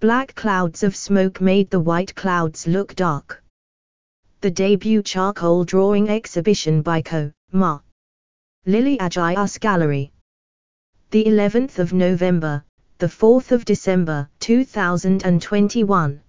Black clouds of smoke made the white clouds look dark. The debut charcoal drawing exhibition by Co. Ma. Lily Agius Gallery. The 11th of November, the 4th of December, 2021.